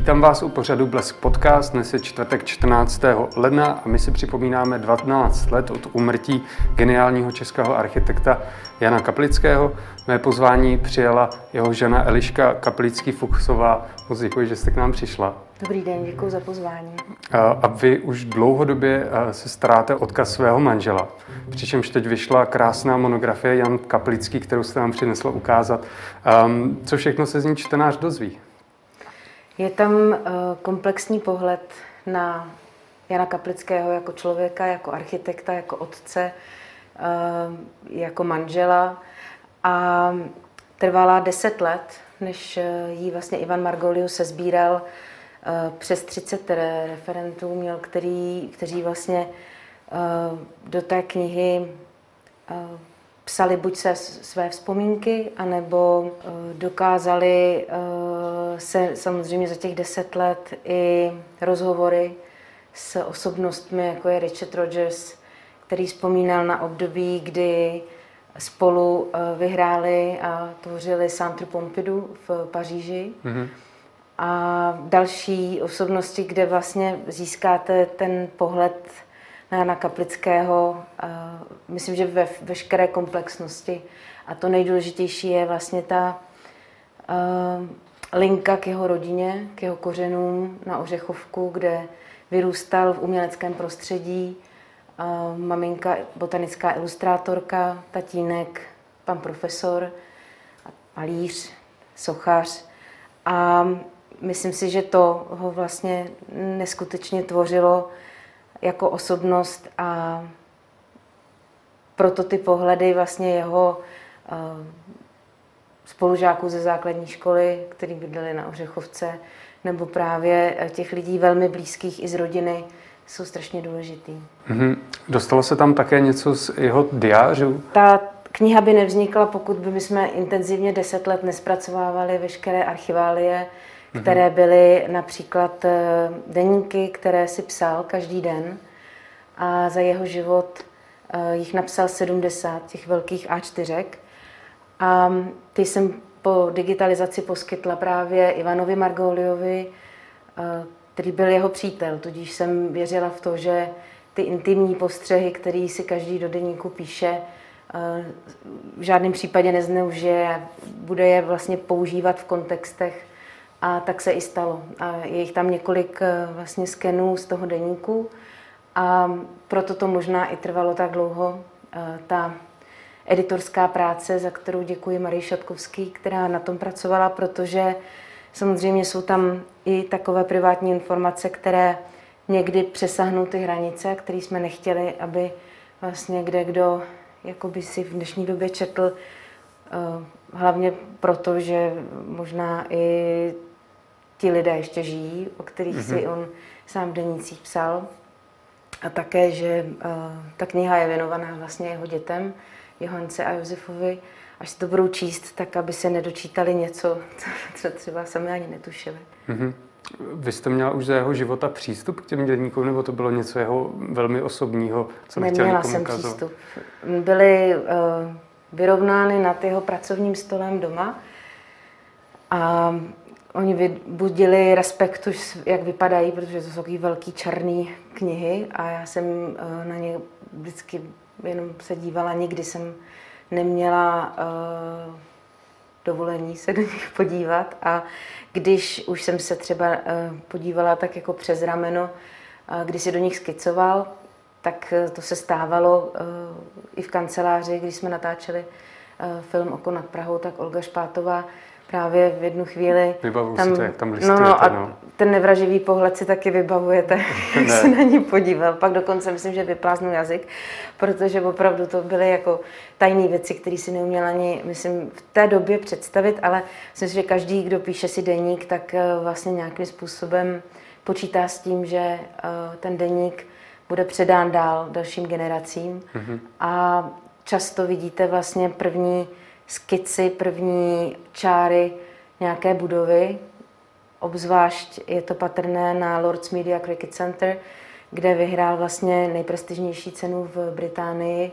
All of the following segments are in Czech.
Vítám vás u pořadu Blesk Podcast. Dnes je čtvrtek 14. ledna a my si připomínáme 12 let od úmrtí geniálního českého architekta Jana Kaplického. Mé pozvání přijala jeho žena Eliška Kaplický-Fuchsová. Moc děkuji, že jste k nám přišla. Dobrý den, děkuji za pozvání. A vy už dlouhodobě se staráte odkaz svého manžela. Přičemž teď vyšla krásná monografie Jan Kaplický, kterou jste nám přinesla ukázat. Co všechno se z ní čtenář dozví? Je tam komplexní pohled na Jana Kaplického jako člověka, jako architekta, jako otce, jako manžela. A trvala 10 let, než jí vlastně Ivan Margolius sesbíral. Přes 30 referentů měl, kteří vlastně do té knihy psali buď své vzpomínky, anebo dokázali se samozřejmě za těch 10 let i rozhovory s osobnostmi, jako je Richard Rogers, který vzpomínal na období, kdy spolu vyhráli a tvořili Centre Pompidou v Paříži. Mm-hmm. A další osobnosti, kde vlastně získáte ten pohled na Jana Kaplického, myslím, že ve veškeré komplexnosti. A to nejdůležitější je vlastně ta linka k jeho rodině, k jeho kořenům na Ořechovku, kde vyrůstal v uměleckém prostředí. Maminka botanická ilustrátorka, tatínek pan profesor, malíř, sochař. A myslím si, že to ho vlastně neskutečně tvořilo jako osobnost, a proto ty pohledy vlastně jeho spolužáků ze základní školy, kteří bydleli na Ořechovce, nebo právě těch lidí velmi blízkých i z rodiny, jsou strašně důležitý. Mm-hmm. Dostalo se tam také něco z jeho diářů? Ta kniha by nevznikla, pokud by my jsme intenzivně 10 let nespracovávali veškeré archiválie, které byly například deníky, které si psal každý den, a za jeho život jich napsal 70, těch velkých A4. A ty jsem po digitalizaci poskytla právě Ivanovi Margoliovi, který byl jeho přítel, tudíž jsem věřila v to, že ty intimní postřehy, které si každý do deníku píše, v žádném případě nezneužije, bude je vlastně používat v kontextech. A tak se i stalo. A je jich tam několik vlastně skenů z toho deníku, a proto to možná i trvalo tak dlouho. Ta editorská práce, za kterou děkuji Marii Šatkovský, která na tom pracovala, protože samozřejmě jsou tam i takové privátní informace, které někdy přesahnou ty hranice, které jsme nechtěli, aby vlastně kdekdo jakoby si v dnešní době četl, hlavně proto, že možná i ti lidé ještě žijí, o kterých si on sám v denících psal. A také, že ta kniha je věnovaná vlastně jeho dětem, Johance a Josefovi. Až si to budou číst, tak aby se nedočítali něco, co třeba sami ani netušili. Mm-hmm. Vy jste měla už za jeho života přístup k těm deníkům, nebo to bylo něco jeho velmi osobního, co nechtěl nikomu ukazovat? Neměla jsem přístup. Byly vyrovnány nad jeho pracovním stolem doma, a oni vybudili respekt už, jak vypadají, protože to jsou takový velký černý knihy, a já jsem na ně vždycky jenom se dívala, nikdy jsem neměla dovolení se do nich podívat, a když už jsem se třeba podívala tak jako přes rameno, když si do nich skicoval, tak to se stávalo i v kanceláři, když jsme natáčeli film Oko nad Prahou, tak Olga Špátová právě v jednu chvíli... Vybavuji si to, jak tam listujete. No, ten nevraživý pohled si taky vybavujete, jak se na ní podíval. Pak dokonce myslím, že vypláznu jazyk, protože opravdu to byly jako tajné věci, které si neuměla ani, myslím, v té době představit, ale myslím, že každý, kdo píše si deník, tak vlastně nějakým způsobem počítá s tím, že ten deník bude předán dál dalším generacím. Mm-hmm. A často vidíte vlastně první skici, první čáry nějaké budovy. Obzvlášť je to patrné na Lord's Media Cricket Center, kde vyhrál vlastně nejprestižnější cenu v Británii.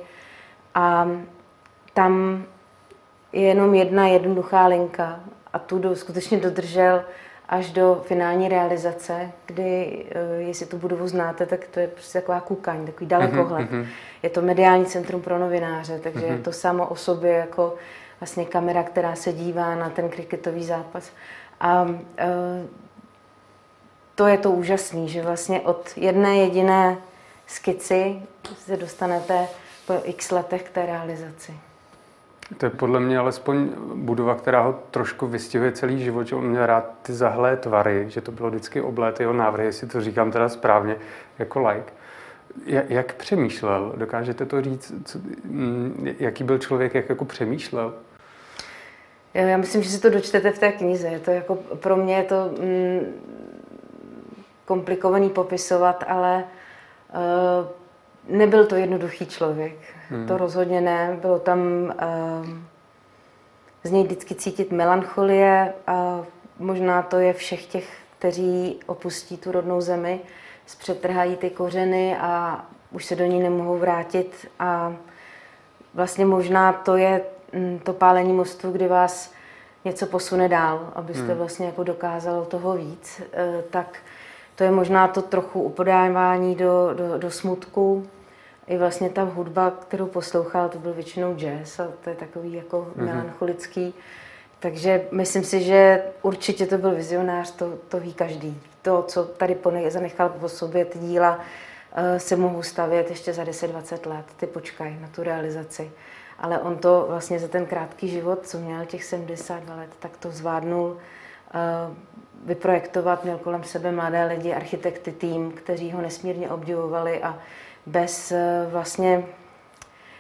A tam je jenom jedna jednoduchá linka, a tu skutečně dodržel až do finální realizace, kdy, jestli tu budovu znáte, tak to je prostě taková kukaň, takový dalekohled. Mm-hmm. Je to mediální centrum pro novináře, takže je to samo o sobě jako vlastně kamera, která se dívá na ten kriketový zápas. A to je to úžasné, že vlastně od jedné jediné skici se dostanete po x letech k té realizaci. To je podle mě alespoň budova, která ho trošku vystihuje celý život, že on měl rád ty zahlé tvary, že to bylo vždycky obléty jeho návrhy, jestli to říkám teda správně, jako like. Jak přemýšlel? Dokážete to říct? Jaký byl člověk, jak jako přemýšlel? Já myslím, že si to dočtete v té knize. Je to jako, pro mě je to komplikovaný popisovat, ale nebyl to jednoduchý člověk. To rozhodně ne. Bylo tam z něj vždycky cítit melancholie a možná to je všech těch, kteří opustí tu rodnou zemi, zpřetrhají ty kořeny a už se do ní nemohou vrátit. A vlastně možná to je to pálení mostu, kdy vás něco posune dál, abyste vlastně jako dokázal toho víc, tak to je možná to trochu upodávání do smutku. I vlastně ta hudba, kterou poslouchal, to byl většinou jazz a to je takový jako melancholický. Takže myslím si, že určitě to byl vizionář, to ví každý. To, co tady zanechal po sobě, ty díla se mohou stavět ještě za 10-20 let. Ty počkají na tu realizaci. Ale on to vlastně za ten krátký život, co měl těch 72 let, tak to zvládnul vyprojektovat. Měl kolem sebe mladé lidi, architekty, tým, kteří ho nesmírně obdivovali a bez vlastně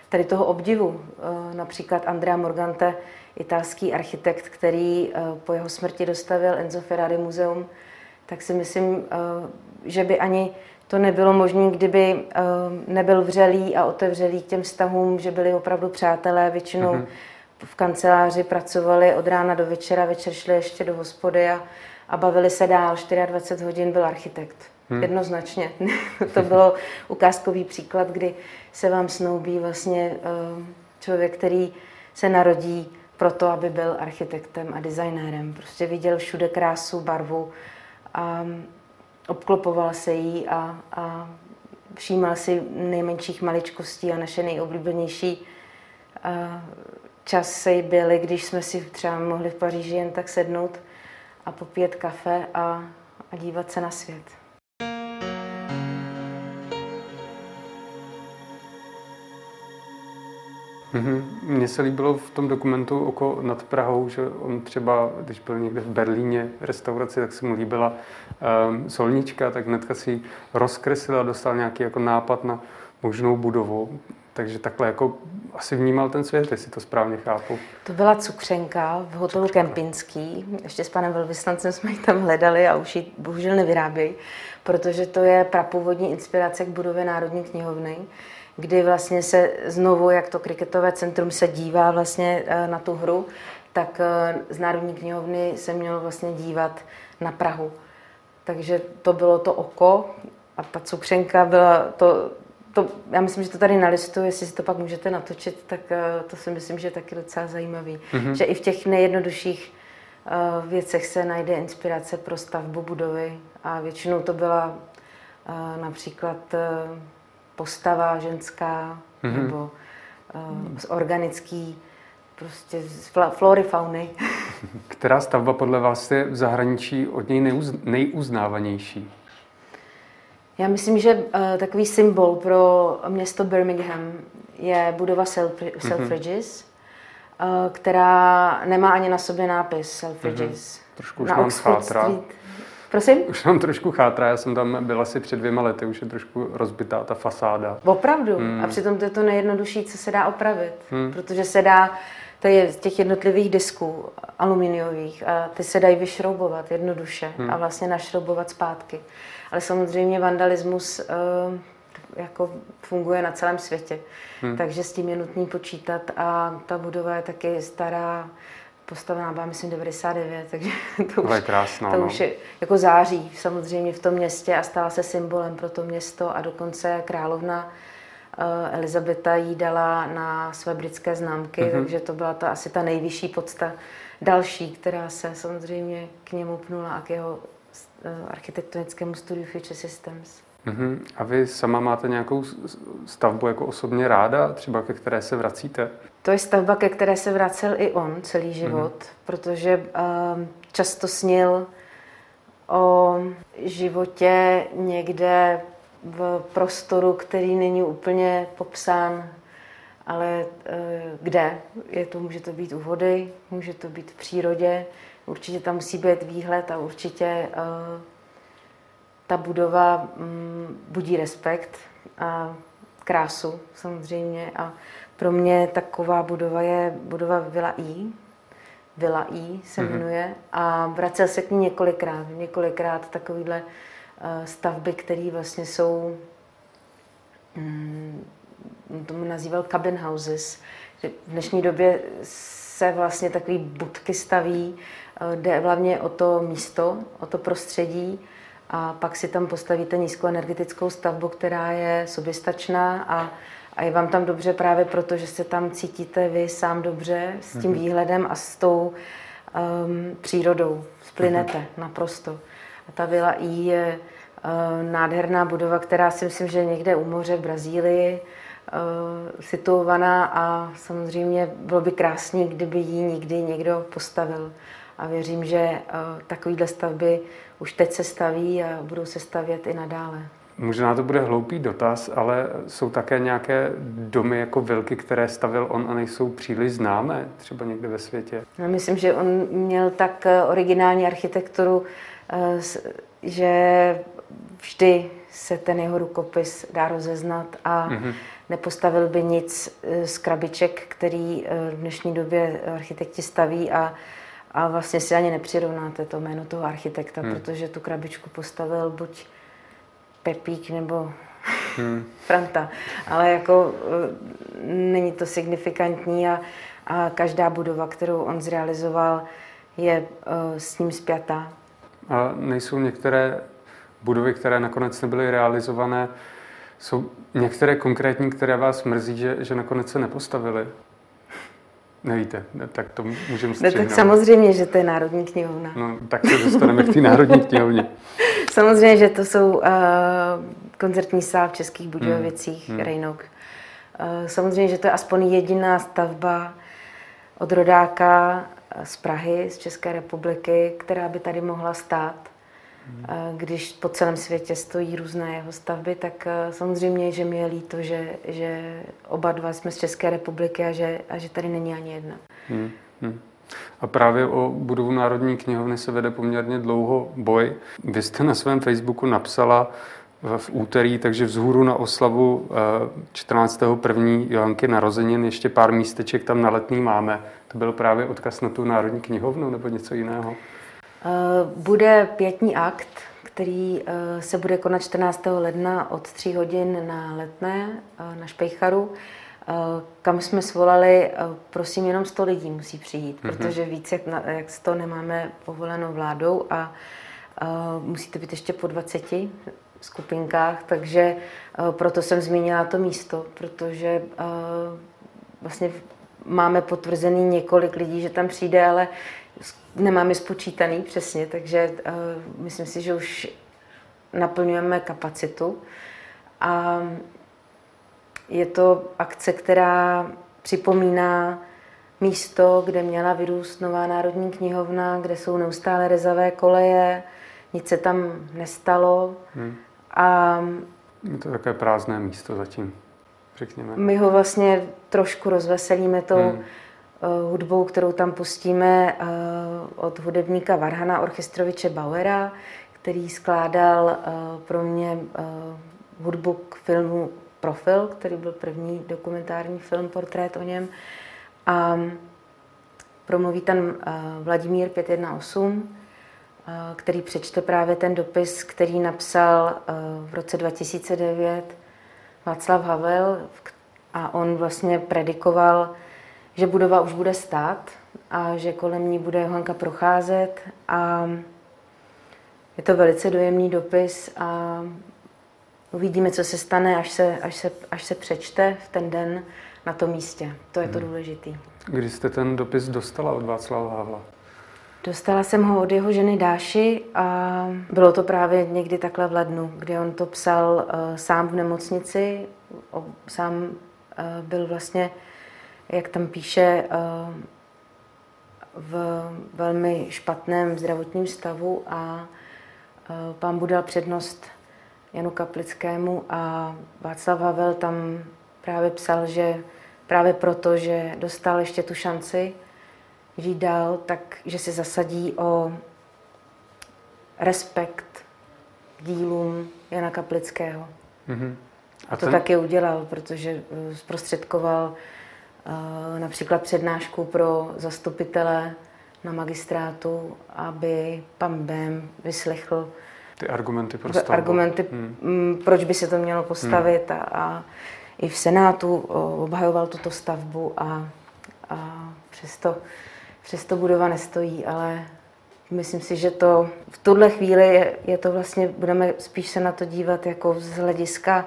tady toho obdivu, například Andrea Morgante, italský architekt, který po jeho smrti dostavil Enzo Ferrari muzeum, tak si myslím, že by ani to nebylo možné, kdyby nebyl vřelý a otevřelý k těm vztahům, že byli opravdu přátelé, většinou v kanceláři pracovali od rána do večera, večer šli ještě do hospody a bavili se dál, 24 hodin byl architekt. Jednoznačně. To bylo ukázkový příklad, kdy se vám snoubí vlastně člověk, který se narodí proto, aby byl architektem a designérem. Prostě viděl všude krásu, barvu a obklopoval se jí a všímal si nejmenších maličkostí a naše nejoblíbenější časy byly, když jsme si třeba mohli v Paříži jen tak sednout a popít kafe a dívat se na svět. Mně se líbilo v tom dokumentu Oko nad Prahou, že on třeba, když byl někde v Berlíně v restauraci, tak se mu líbila solnička, tak hnedka si ji rozkreslil a dostal nějaký jako nápad na možnou budovu. Takže takhle jako asi vnímal ten svět, jestli to správně chápu. To byla cukřenka v hotelu Kempinský. Ještě s panem velvyslancem jsme ji tam hledali a už ji bohužel nevyrábějí, protože to je prapůvodní inspirace k budově Národní knihovny, kdy vlastně se znovu, jak to kriketové centrum se dívá vlastně na tu hru, tak z Národní knihovny se mělo vlastně dívat na Prahu. Takže to bylo to oko a ta cukřenka byla to já myslím, že to tady nalistuju, jestli si to pak můžete natočit, tak to si myslím, že je taky docela zajímavý. Že i v těch nejjednodušších věcech se najde inspirace pro stavbu budovy a většinou to byla například postava ženská nebo z organický, prostě z flory, fauny. Která stavba podle vás je v zahraničí od něj nejuznávanější? Já myslím, že takový symbol pro město Birmingham je budova Selfridges, která nemá ani na sobě nápis Selfridges. Trošku už na mám chátra. Prosím? Už mám trošku chátra, já jsem tam byla asi před 2 lety, už je trošku rozbitá ta fasáda. Opravdu? A přitom to je to nejjednodušší, co se dá opravit, protože se dá, to je z těch jednotlivých disků aluminiových a ty se dají vyšroubovat jednoduše a vlastně našroubovat zpátky. Ale samozřejmě vandalismus jako funguje na celém světě, takže s tím je nutný počítat a ta budova je taky stará, postavená byla, myslím, 99, takže to už je jako září samozřejmě v tom městě a stala se symbolem pro to město a dokonce královna Elizabeta jí dala na své britské známky, takže to byla ta, asi ta nejvyšší podsta další, která se samozřejmě k němu pnula a k jeho architektonickému studiu Future Systems. A vy sama máte nějakou stavbu jako osobně ráda, třeba ke které se vracíte? To je stavba, ke které se vracel i on celý život, protože často snil o životě někde v prostoru, který není úplně popsán, ale kde? Může to být u vody, může to být v přírodě, určitě tam musí být výhled a určitě ta budova budí respekt a krásu samozřejmě. A pro mě taková budova je budova Vila I. Vila I se jmenuje a vracel se k ní několikrát. Několikrát takovýhle stavby, které vlastně jsou, tomu nazýval cabin houses. V dnešní době se vlastně takové budky staví, jde hlavně o to místo, o to prostředí, a pak si tam postavíte nízkoenergetickou stavbu, která je soběstačná a je vám tam dobře právě proto, že se tam cítíte vy sám dobře s tím výhledem a s tou přírodou. Splynete naprosto. A ta Vila I je nádherná budova, která si myslím, že je někde u moře v Brazílii situovaná a samozřejmě bylo by krásný, kdyby ji nikdy někdo postavil. A věřím, že takovýhle stavby už teď se staví a budou se stavět i nadále. Možná to bude hloupý dotaz, ale jsou také nějaké domy jako vilky, které stavil on a nejsou příliš známé třeba někde ve světě? Já myslím, že on měl tak originální architekturu, že vždy se ten jeho rukopis dá rozeznat a nepostavil by nic z krabiček, který v dnešní době architekti staví a vlastně si ani nepřirovnáte to jméno toho architekta, protože tu krabičku postavil buď Pepík nebo Franta. Ale jako není to signifikantní a každá budova, kterou on zrealizoval, je s ním spjatá. A nejsou některé budovy, které nakonec nebyly realizované, jsou některé konkrétní, které vás mrzí, že nakonec se nepostavily? Nevíte, tak to můžeme střihnout. Tak samozřejmě, že to je Národní knihovna. No, tak se dostaneme k té Národní knihovně. Samozřejmě, že to jsou koncertní sál v Českých Budějovicích, Rejnouk. Samozřejmě, že to je aspoň jediná stavba od rodáka z Prahy, z České republiky, která by tady mohla stát. Když po celém světě stojí různé jeho stavby, tak samozřejmě, že mi je líto, že oba dva jsme z České republiky a že tady není ani jedna. A právě o budovu Národní knihovny se vede poměrně dlouho boj. Vy jste na svém Facebooku napsala v úterý, takže vzhůru na oslavu 14.1. Johanky narozenin, ještě pár místeček tam na Letný máme. To byl právě odkaz na tu Národní knihovnu nebo něco jiného? Bude pietní akt, který se bude konat 14. ledna od 3 hodin na Letné, na Špejcharu, kam jsme svolali, prosím, jenom 100 lidí musí přijít, protože víc jak 100 nemáme povoleno vládou a musíte být ještě po 20 skupinkách, takže proto jsem zmínila to místo, protože vlastně máme potvrzený několik lidí, že tam přijde, ale nemáme spočítaný přesně, takže myslím si, že už naplňujeme kapacitu. A je to akce, která připomíná místo, kde měla vyrůst nová Národní knihovna, kde jsou neustále rezavé koleje, nic se tam nestalo. A je to takové prázdné místo zatím, řekněme. My ho vlastně trošku rozveselíme tou hudbou, kterou tam pustíme od hudebníka Varhana Orchestroviče Bauera, který skládal pro mě hudbu k filmu Profil, který byl první dokumentární film, portrét o něm. A promluví tam Vladimír 518, který přečte právě ten dopis, který napsal v roce 2009 Václav Havel a on vlastně predikoval, že budova už bude stát a že kolem ní bude Johanka procházet a je to velice dojemný dopis a Uvidíme, co se stane, až se přečte v ten den na tom místě. To je to důležité. Kdy jste ten dopis dostala od Václava Havla? Dostala jsem ho od jeho ženy Dáši a bylo to právě někdy takhle v lednu, kdy on to psal sám v nemocnici. Sám byl vlastně, jak tam píše, v velmi špatném zdravotním stavu a pán Bůh dal přednost Janu Kaplickému a Václav Havel tam právě psal, že právě proto, že dostal ještě tu šanci žít dál, tak že se zasadí o respekt dílům Jana Kaplického. Mm-hmm. A to ten... taky udělal, protože zprostředkoval například přednášku pro zastupitele na magistrátu, aby pan Bém vyslechl ty argumenty, proč by se to mělo postavit a i v Senátu obhajoval tuto stavbu a přesto budova nestojí, ale myslím si, že to v tuhle chvíli je to vlastně, budeme spíš se na to dívat jako z hlediska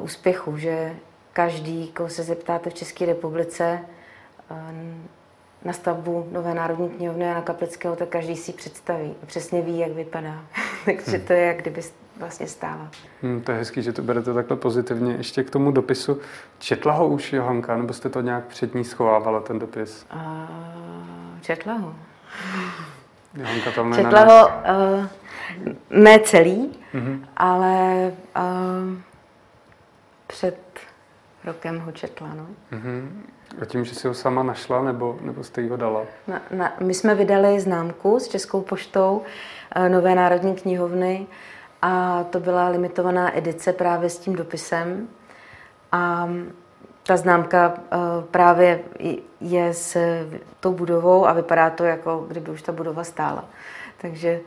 úspěchu, že každý, koho se zeptáte v České republice na stavbu nové Národní knihovny Jana Kaplického, tak každý si ji představí. Přesně ví, jak vypadá. Takže to je, jak kdyby vlastně stála. To je hezký, že to berete takhle pozitivně. Ještě k tomu dopisu. Četla ho už Johanka, nebo jste to nějak před ní schovávala, ten dopis? Četla ho. Johanka tam četla ho ne celý, ale před rokem ho četla, no. A tím, že si ho sama našla, nebo jste jí ho dala? My jsme vydali známku s Českou poštou nové Národní knihovny a to byla limitovaná edice právě s tím dopisem. A ta známka právě je s tou budovou a vypadá to, jako kdyby už ta budova stála. Takže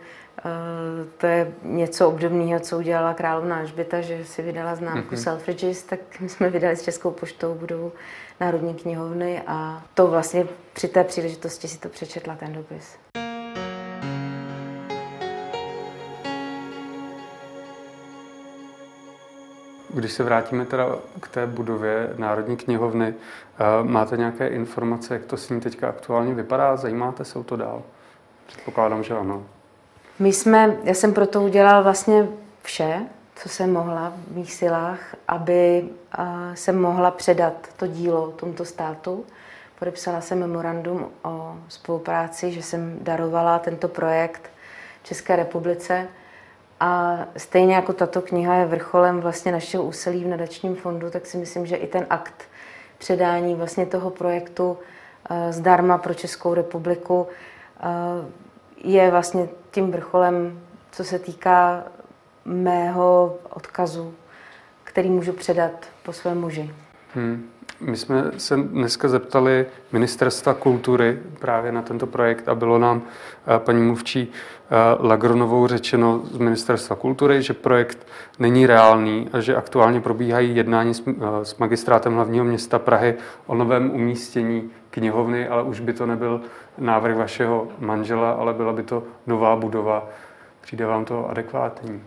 to je něco obdobného, co udělala královna Alžběta, že si vydala známku Selfridges, tak my jsme vydali s Českou poštou budovu Národní knihovny a to vlastně při té příležitosti si to přečetla, ten dopis. Když se vrátíme teda k té budově Národní knihovny, máte nějaké informace, jak to s ní teďka aktuálně vypadá? Zajímáte se o to dál? Předpokládám, že ano. Já jsem proto udělala vlastně vše, co jsem mohla v mých silách, aby jsem mohla předat to dílo tomuto státu. Podepsala jsem memorandum o spolupráci, že jsem darovala tento projekt České republice. A stejně jako tato kniha je vrcholem vlastně našeho úsilí v nadačním fondu, tak si myslím, že i ten akt předání vlastně toho projektu zdarma pro Českou republiku je vlastně tím vrcholem, co se týká mého odkazu, který můžu předat po svém muži. My jsme se dneska zeptali Ministerstva kultury právě na tento projekt a bylo nám paní mluvčí Lagronovou řečeno z Ministerstva kultury, že projekt není reálný a že aktuálně probíhají jednání s Magistrátem hlavního města Prahy o novém umístění knihovny, ale už by to nebyl návrh vašeho manžela, ale byla by to nová budova. Přijde vám to adekvátní?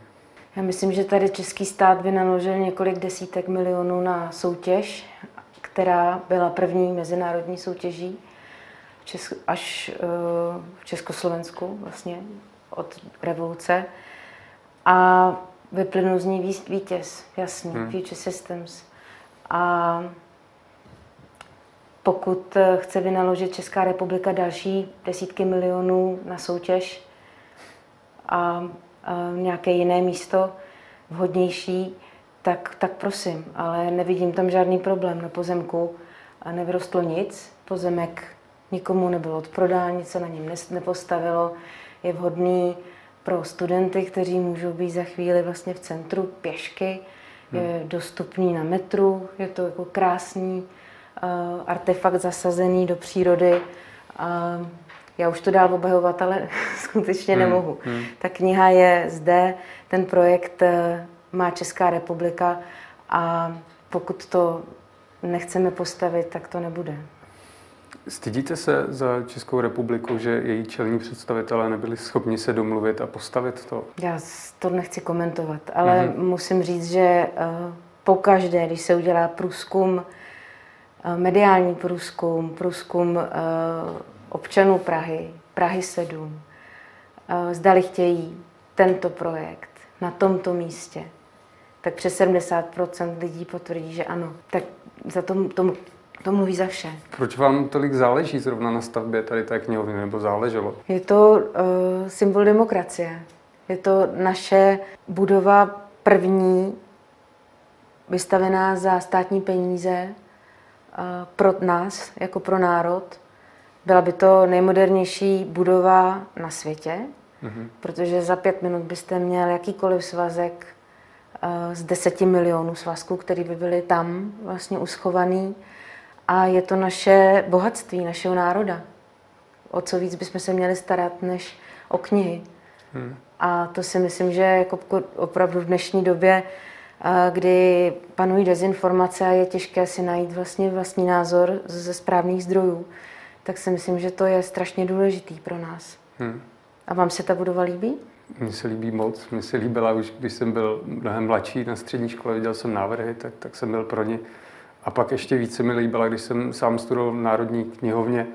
Já myslím, že tady český stát by naložil několik desítek milionů na soutěž, která byla první mezinárodní soutěží až v Československu vlastně od revoluce. A vyplynul z ní vítěz, jasný, Future Systems. A pokud chce vynaložit Česká republika další desítky milionů na soutěž a nějaké jiné místo vhodnější, tak prosím, ale nevidím tam žádný problém. Na pozemku nevyrostlo nic, pozemek nikomu nebylo odprodán, nic se na něm nepostavilo. Je vhodný pro studenty, kteří můžou být za chvíli vlastně v centru pěšky, je dostupný na metru, je to jako krásný artefakt zasazený do přírody. Já už to dál obhajovat, ale skutečně nemohu. Ta kniha je zde, ten projekt má Česká republika a pokud to nechceme postavit, tak to nebude. Stydíte se za Českou republiku, že její čelní představitelé nebyli schopni se domluvit a postavit to? Já to nechci komentovat, ale musím říct, že pokaždé, když se udělá průzkum, mediální průzkum, průzkum občanů Prahy, Prahy 7, zdali chtějí tento projekt na tomto místě, tak přes 70% lidí potvrdí, že ano. Tak za to mluví za vše. Proč vám tolik záleží zrovna na stavbě tady té knihovny, nebo záleželo? Je to symbol demokracie. Je to naše budova první, vystavená za státní peníze pro nás, jako pro národ. Byla by to nejmodernější budova na světě, protože za 5 minut byste měl jakýkoliv svazek z 10 milionů svazků, který by byly tam vlastně uschovaný. A je to naše bohatství, našeho národa. O co víc bychom se měli starat, než o knihy. A to si myslím, že jako opravdu v dnešní době, kdy panují dezinformace a je těžké si najít vlastně vlastní názor ze správných zdrojů, tak si myslím, že to je strašně důležitý pro nás. A vám se ta budova líbí? Mně se líbí moc. Mně se líbila už, když jsem byl mnohem mladší na střední škole, viděl jsem návrhy, tak jsem byl pro ně. A pak ještě více mi líbila, když jsem sám studoval v Národní knihovně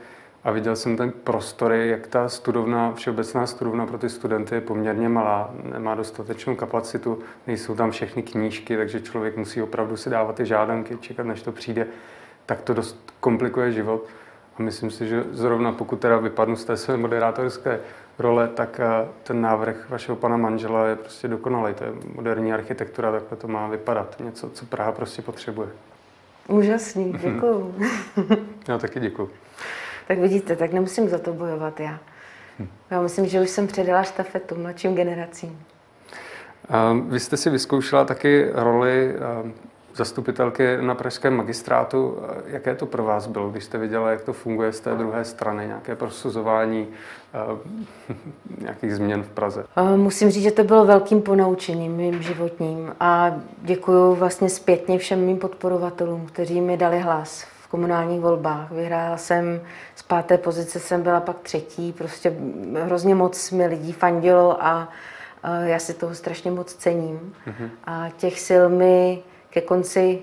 a viděl jsem ten prostory, jak ta studovna, všeobecná studovna pro ty studenty je poměrně malá, nemá dostatečnou kapacitu, nejsou tam všechny knížky, takže člověk musí opravdu si dávat ty žádanky, čekat, než to přijde, tak to dost komplikuje život. A myslím si, že zrovna pokud teda vypadnu z té své moderátorské role, tak ten návrh vašeho pana manžela je prostě dokonalý. To je moderní architektura, takhle to má vypadat. Něco, co Praha prostě potřebuje. Úžasný, děkuju. Já taky děkuju. Tak vidíte, tak nemusím za to bojovat já. Já myslím, že už jsem předala štafetu mladším generacím. Vy jste si vyzkoušela taky roli zastupitelky na pražském magistrátu. Jaké to pro vás bylo, když jste viděla, jak to funguje z té druhé strany, nějaké prosuzování nějakých změn v Praze? Musím říct, že to bylo velkým ponaučením mým životním a děkuju vlastně zpětně všem mým podporovatelům, kteří mi dali hlas v komunálních volbách. Vyhrála jsem z 5. pozice, jsem byla pak 3. Prostě hrozně moc mi lidí fandilo a já si toho strašně moc cením. A těch sil mi ke konci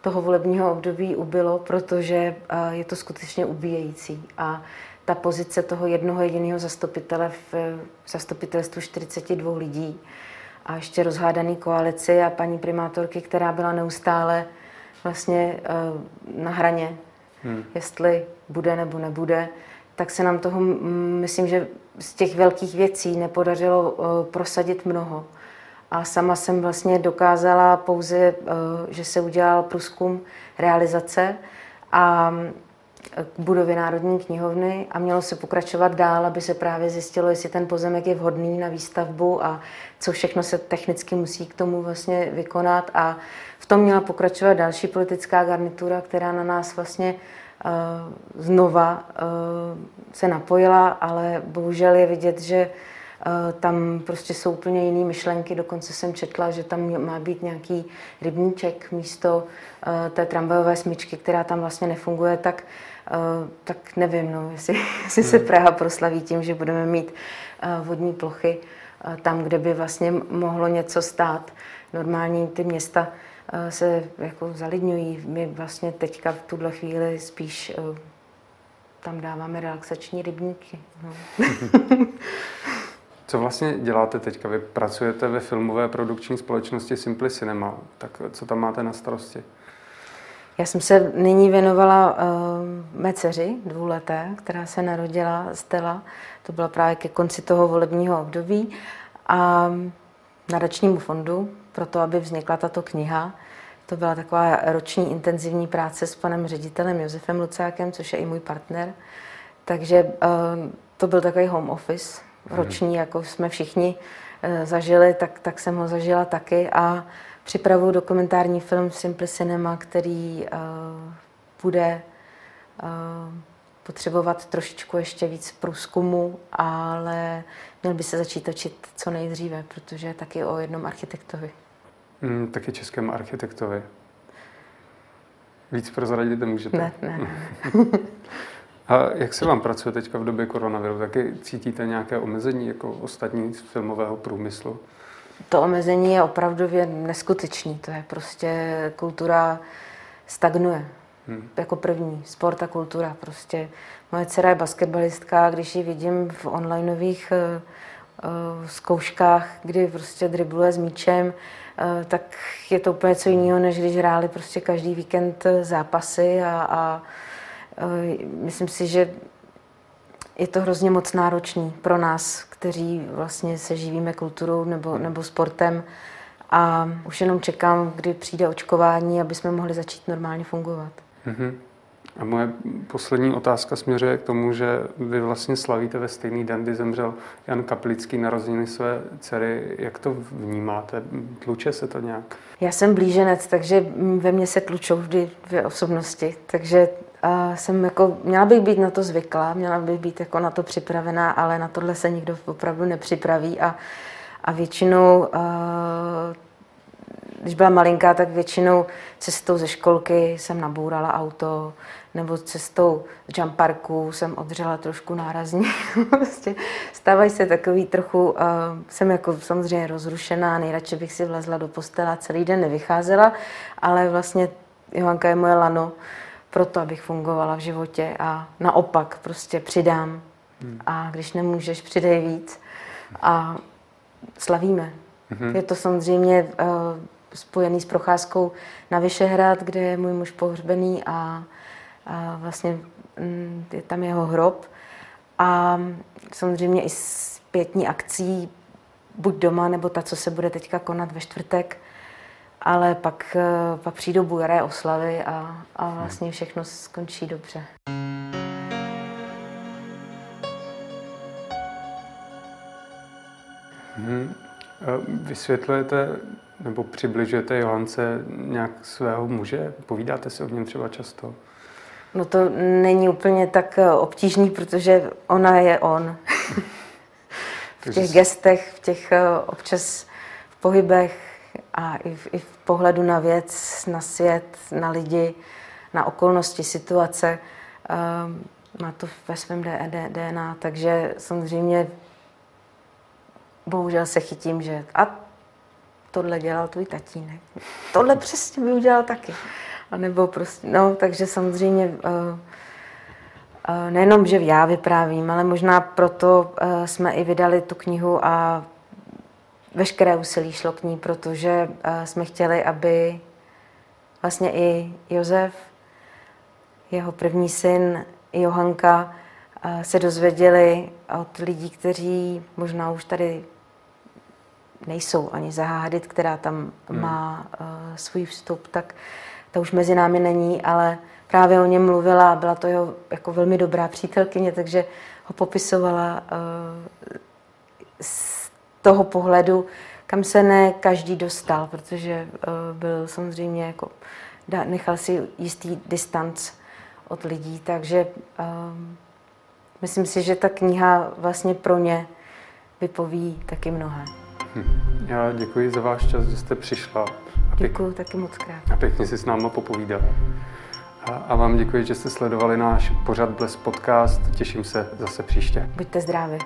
toho volebního období ubylo, protože je to skutečně ubíjející. A ta pozice toho jednoho jediného zastupitele v zastupitelstvu 42 lidí a ještě rozhádaný koalici a paní primátorky, která byla neustále vlastně na hraně, jestli bude nebo nebude, tak se nám toho, myslím, že z těch velkých věcí nepodařilo prosadit mnoho. A sama jsem vlastně dokázala pouze, že se udělal průzkum realizace a k budově Národní knihovny a mělo se pokračovat dál, aby se právě zjistilo, jestli ten pozemek je vhodný na výstavbu a co všechno se technicky musí k tomu vlastně vykonat. A v tom měla pokračovat další politická garnitura, která na nás vlastně znova se napojila, ale bohužel je vidět, že tam prostě jsou úplně jiné myšlenky, dokonce jsem četla, že tam má být nějaký rybníček místo té tramvajové smyčky, která tam vlastně nefunguje, tak nevím, no, jestli se Praha proslaví tím, že budeme mít vodní plochy tam, kde by vlastně mohlo něco stát. Normální ty města se jako zalidňují, my vlastně teďka v tuhle chvíli spíš tam dáváme relaxační rybníky. No. Co vlastně děláte teďka? Vy pracujete ve filmové produkční společnosti Simply Cinema. Tak co tam máte na starosti? Já jsem se nyní věnovala mé dceři, 2leté, která se narodila, Stella. To byla právě ke konci toho volebního období. A nadačnímu fondu, proto aby vznikla tato kniha. To byla taková roční intenzivní práce s panem ředitelem Josefem Lucákem, což je i můj partner. Takže to byl takový home office roční, jako jsme všichni zažili, tak jsem ho zažila taky a připravuji dokumentární film Simply Cinema, který bude potřebovat trošičku ještě víc průzkumu, ale měl by se začít točit co nejdříve, protože je taky o jednom architektovi. Taky českém architektovi. Víc prozradit můžete? Ne. A jak se vám pracuje teďka v době koronaviru? Taky cítíte nějaké omezení jako ostatní z filmového průmyslu? To omezení je opravdu neskutečný. To je prostě kultura stagnuje. Jako první. Sport a kultura prostě. Moje dcera je basketbalistka, když ji vidím v onlineových zkouškách, kdy prostě dribluje s míčem, tak je to úplně co jiného, než když hráli prostě každý víkend zápasy a myslím si, že je to hrozně moc náročný pro nás, kteří vlastně se živíme kulturou nebo sportem a už jenom čekám, kdy přijde očkování, aby jsme mohli začít normálně fungovat. Mm-hmm. A moje poslední otázka směřuje k tomu, že vy vlastně slavíte ve stejný den, kdy zemřel Jan Kaplický, narozeniny své dcery. Jak to vnímáte? Tluče se to nějak? Já jsem blíženec, takže ve mně se tlučou vždy dvě osobnosti, takže jsem jako, měla bych být na to zvyklá, měla bych být jako na to připravená, ale na tohle se nikdo opravdu nepřipraví a většinou, když byla malinká, tak většinou cestou ze školky jsem nabourala auto, nebo cestou z jump parku jsem odřela trošku nárazně. Stávají se takový trochu, jsem jako samozřejmě rozrušená, nejradši bych si vlezla do postele, celý den nevycházela, ale vlastně Johanka je moje lano proto, abych fungovala v životě a naopak prostě přidám. A když nemůžeš, přidej víc a slavíme. Je to samozřejmě spojený s procházkou na Vyšehrad, kde je můj muž pohřbený a vlastně je tam jeho hrob. A samozřejmě i zpětní akcí, buď doma, nebo ta, co se bude teďka konat ve čtvrtek, ale pak přijdou bujaré oslavy a vlastně všechno skončí dobře. Vysvětlujete nebo přibližujete Johance nějak svého muže? Povídáte si o něm třeba často? No to není úplně tak obtížný, protože ona je on. V těch gestech, v těch občas v pohybech a i v pohledu na věc, na svět, na lidi, na okolnosti, situace. Má to ve svém DNA, takže samozřejmě bohužel se chytím, že a tohle dělal tvůj tatínek. Tohle přesně by udělal taky. A nebo prostě, no, takže samozřejmě nejenom, že já vyprávím, ale možná proto jsme i vydali tu knihu a veškeré úsilí šlo k ní, protože jsme chtěli, aby vlastně i Josef, jeho první syn, i Johanka se dozvěděli od lidí, kteří možná už tady nejsou ani Zahádit, která tam má svůj vstup, tak ta už mezi námi není, ale právě o něm mluvila a byla to jeho jako velmi dobrá přítelkyně, takže ho popisovala z toho pohledu, kam se ne každý dostal, protože byl samozřejmě jako, nechal si jistý distanc od lidí, takže myslím si, že ta kniha vlastně pro ně vypoví taky mnohé. Já děkuji za váš čas, že jste přišla. Děkuji taky moc krát. A pěkně si s náma popovídala. A vám děkuji, že jste sledovali náš pořad Blesk Podcast. Těším se zase příště. Buďte zdraví.